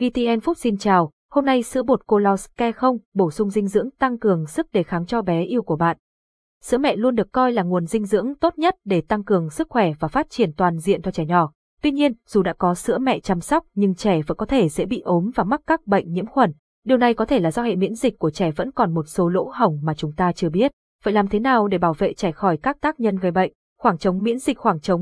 GTN Food xin chào, hôm nay sữa bột ColosCare không bổ sung dinh dưỡng tăng cường sức đề kháng cho bé yêu của bạn. Sữa mẹ luôn được coi là nguồn dinh dưỡng tốt nhất để tăng cường sức khỏe và phát triển toàn diện cho trẻ nhỏ. Tuy nhiên, dù đã có sữa mẹ chăm sóc nhưng trẻ vẫn có thể dễ bị ốm và mắc các bệnh nhiễm khuẩn. Điều này có thể là do hệ miễn dịch của trẻ vẫn còn một số lỗ hổng mà chúng ta chưa biết. Vậy làm thế nào để bảo vệ trẻ khỏi các tác nhân gây bệnh? Khoảng trống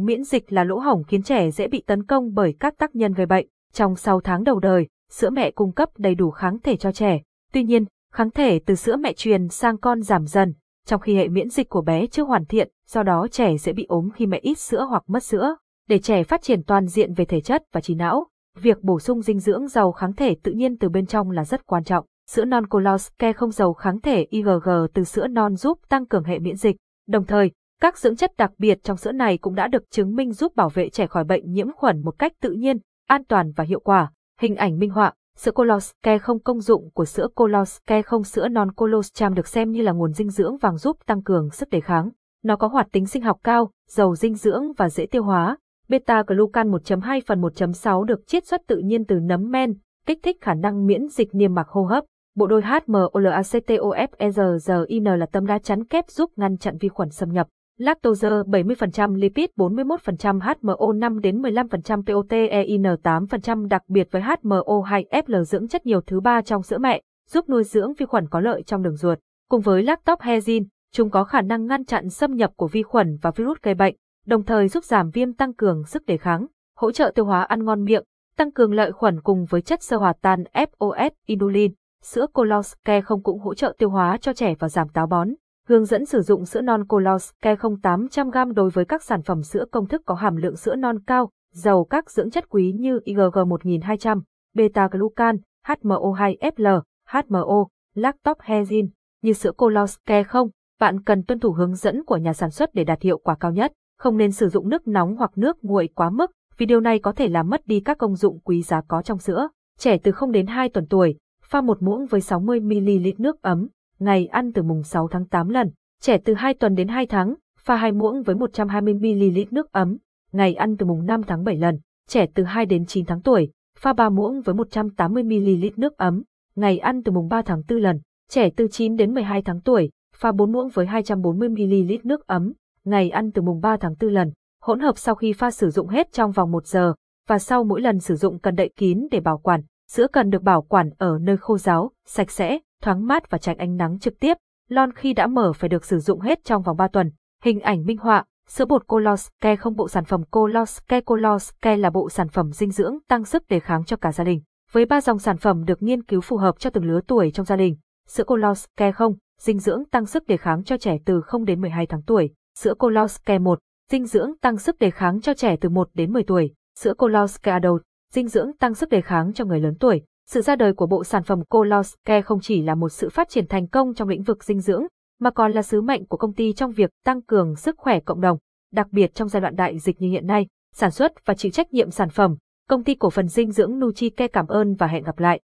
miễn dịch là lỗ hổng khiến trẻ dễ bị tấn công bởi các tác nhân gây bệnh. Trong 6 tháng đầu đời, sữa mẹ cung cấp đầy đủ kháng thể cho trẻ. Tuy nhiên, kháng thể từ sữa mẹ truyền sang con giảm dần, trong khi hệ miễn dịch của bé chưa hoàn thiện, do đó trẻ dễ bị ốm khi mẹ ít sữa hoặc mất sữa. Để trẻ phát triển toàn diện về thể chất và trí não, việc bổ sung dinh dưỡng giàu kháng thể tự nhiên từ bên trong là rất quan trọng. Sữa non ColosCare không giàu kháng thể IgG từ sữa non giúp tăng cường hệ miễn dịch. Đồng thời, các dưỡng chất đặc biệt trong sữa này cũng đã được chứng minh giúp bảo vệ trẻ khỏi bệnh nhiễm khuẩn một cách tự nhiên, an toàn và hiệu quả. Hình ảnh minh họa, sữa ColosCare không. Công dụng của sữa ColosCare không. Sữa non ColosCare được xem như là nguồn dinh dưỡng vàng giúp tăng cường sức đề kháng. Nó có hoạt tính sinh học cao, giàu dinh dưỡng và dễ tiêu hóa. Beta-glucan 1.2/1.6 được chiết xuất tự nhiên từ nấm men, kích thích khả năng miễn dịch niêm mạc hô hấp. Bộ đôi HMO-Lactoferrin là tấm đá chắn kép giúp ngăn chặn vi khuẩn xâm nhập. Lactose 70%, lipid 41%, HMO 5-15%, protein 8%. Đặc biệt với HMO2Fl, dưỡng chất nhiều thứ ba trong sữa mẹ, giúp nuôi dưỡng vi khuẩn có lợi trong đường ruột. Cùng với Lactopherin hezin, chúng có khả năng ngăn chặn xâm nhập của vi khuẩn và virus gây bệnh, đồng thời giúp giảm viêm, tăng cường sức đề kháng, hỗ trợ tiêu hóa, ăn ngon miệng, tăng cường lợi khuẩn cùng với chất xơ hòa tan FOS-inulin. Sữa ColosCare không cũng hỗ trợ tiêu hóa cho trẻ và giảm táo bón. Hướng dẫn sử dụng sữa non ColosCare không 800g. Đối với các sản phẩm sữa công thức có hàm lượng sữa non cao, giàu các dưỡng chất quý như IgG 1200, beta-glucan, HMO2Fl, HMO, Lactoferrin hezin như sữa ColosCare không, bạn cần tuân thủ hướng dẫn của nhà sản xuất để đạt hiệu quả cao nhất. Không nên sử dụng nước nóng hoặc nước nguội quá mức, vì điều này có thể làm mất đi các công dụng quý giá có trong sữa. Trẻ từ 0 đến 2 tuần tuổi, pha 1 muỗng với 60ml nước ấm, ngày ăn từ mùng 6 tháng 8 lần. Trẻ từ 2 tuần đến 2 tháng, pha 2 muỗng với 120ml nước ấm, ngày ăn từ mùng 5 tháng 7 lần. Trẻ từ 2 đến 9 tháng tuổi, pha 3 muỗng với 180ml nước ấm, ngày ăn từ mùng 3 tháng 4 lần. Trẻ từ 9 đến 12 tháng tuổi, pha 4 muỗng với 240ml nước ấm, ngày ăn từ mùng 3 tháng 4 lần. Hỗn hợp sau khi pha sử dụng hết trong vòng 1 giờ, và sau mỗi lần sử dụng cần đậy kín để bảo quản. Sữa cần được bảo quản ở nơi khô ráo, sạch sẽ, thoáng mát và tránh ánh nắng trực tiếp. Lon khi đã mở phải được sử dụng hết trong vòng 3 tuần. Hình ảnh minh họa, sữa bột ColosCare không. Bộ sản phẩm ColosCare là bộ sản phẩm dinh dưỡng tăng sức đề kháng cho cả gia đình, với 3 dòng sản phẩm được nghiên cứu phù hợp cho từng lứa tuổi trong gia đình. Sữa ColosCare không, dinh dưỡng tăng sức đề kháng cho trẻ từ 0 đến 12 tháng tuổi. Sữa ColosCare 1, dinh dưỡng tăng sức đề kháng cho trẻ từ 1 đến 10 tuổi. Sữa ColosCare Adult, dinh dưỡng tăng sức đề kháng cho người lớn tuổi. Sự ra đời của bộ sản phẩm ColosCare không chỉ là một sự phát triển thành công trong lĩnh vực dinh dưỡng, mà còn là sứ mệnh của công ty trong việc tăng cường sức khỏe cộng đồng. Đặc biệt trong giai đoạn đại dịch như hiện nay, sản xuất và chịu trách nhiệm sản phẩm, Công ty Cổ phần Dinh dưỡng NutriCare cảm ơn và hẹn gặp lại.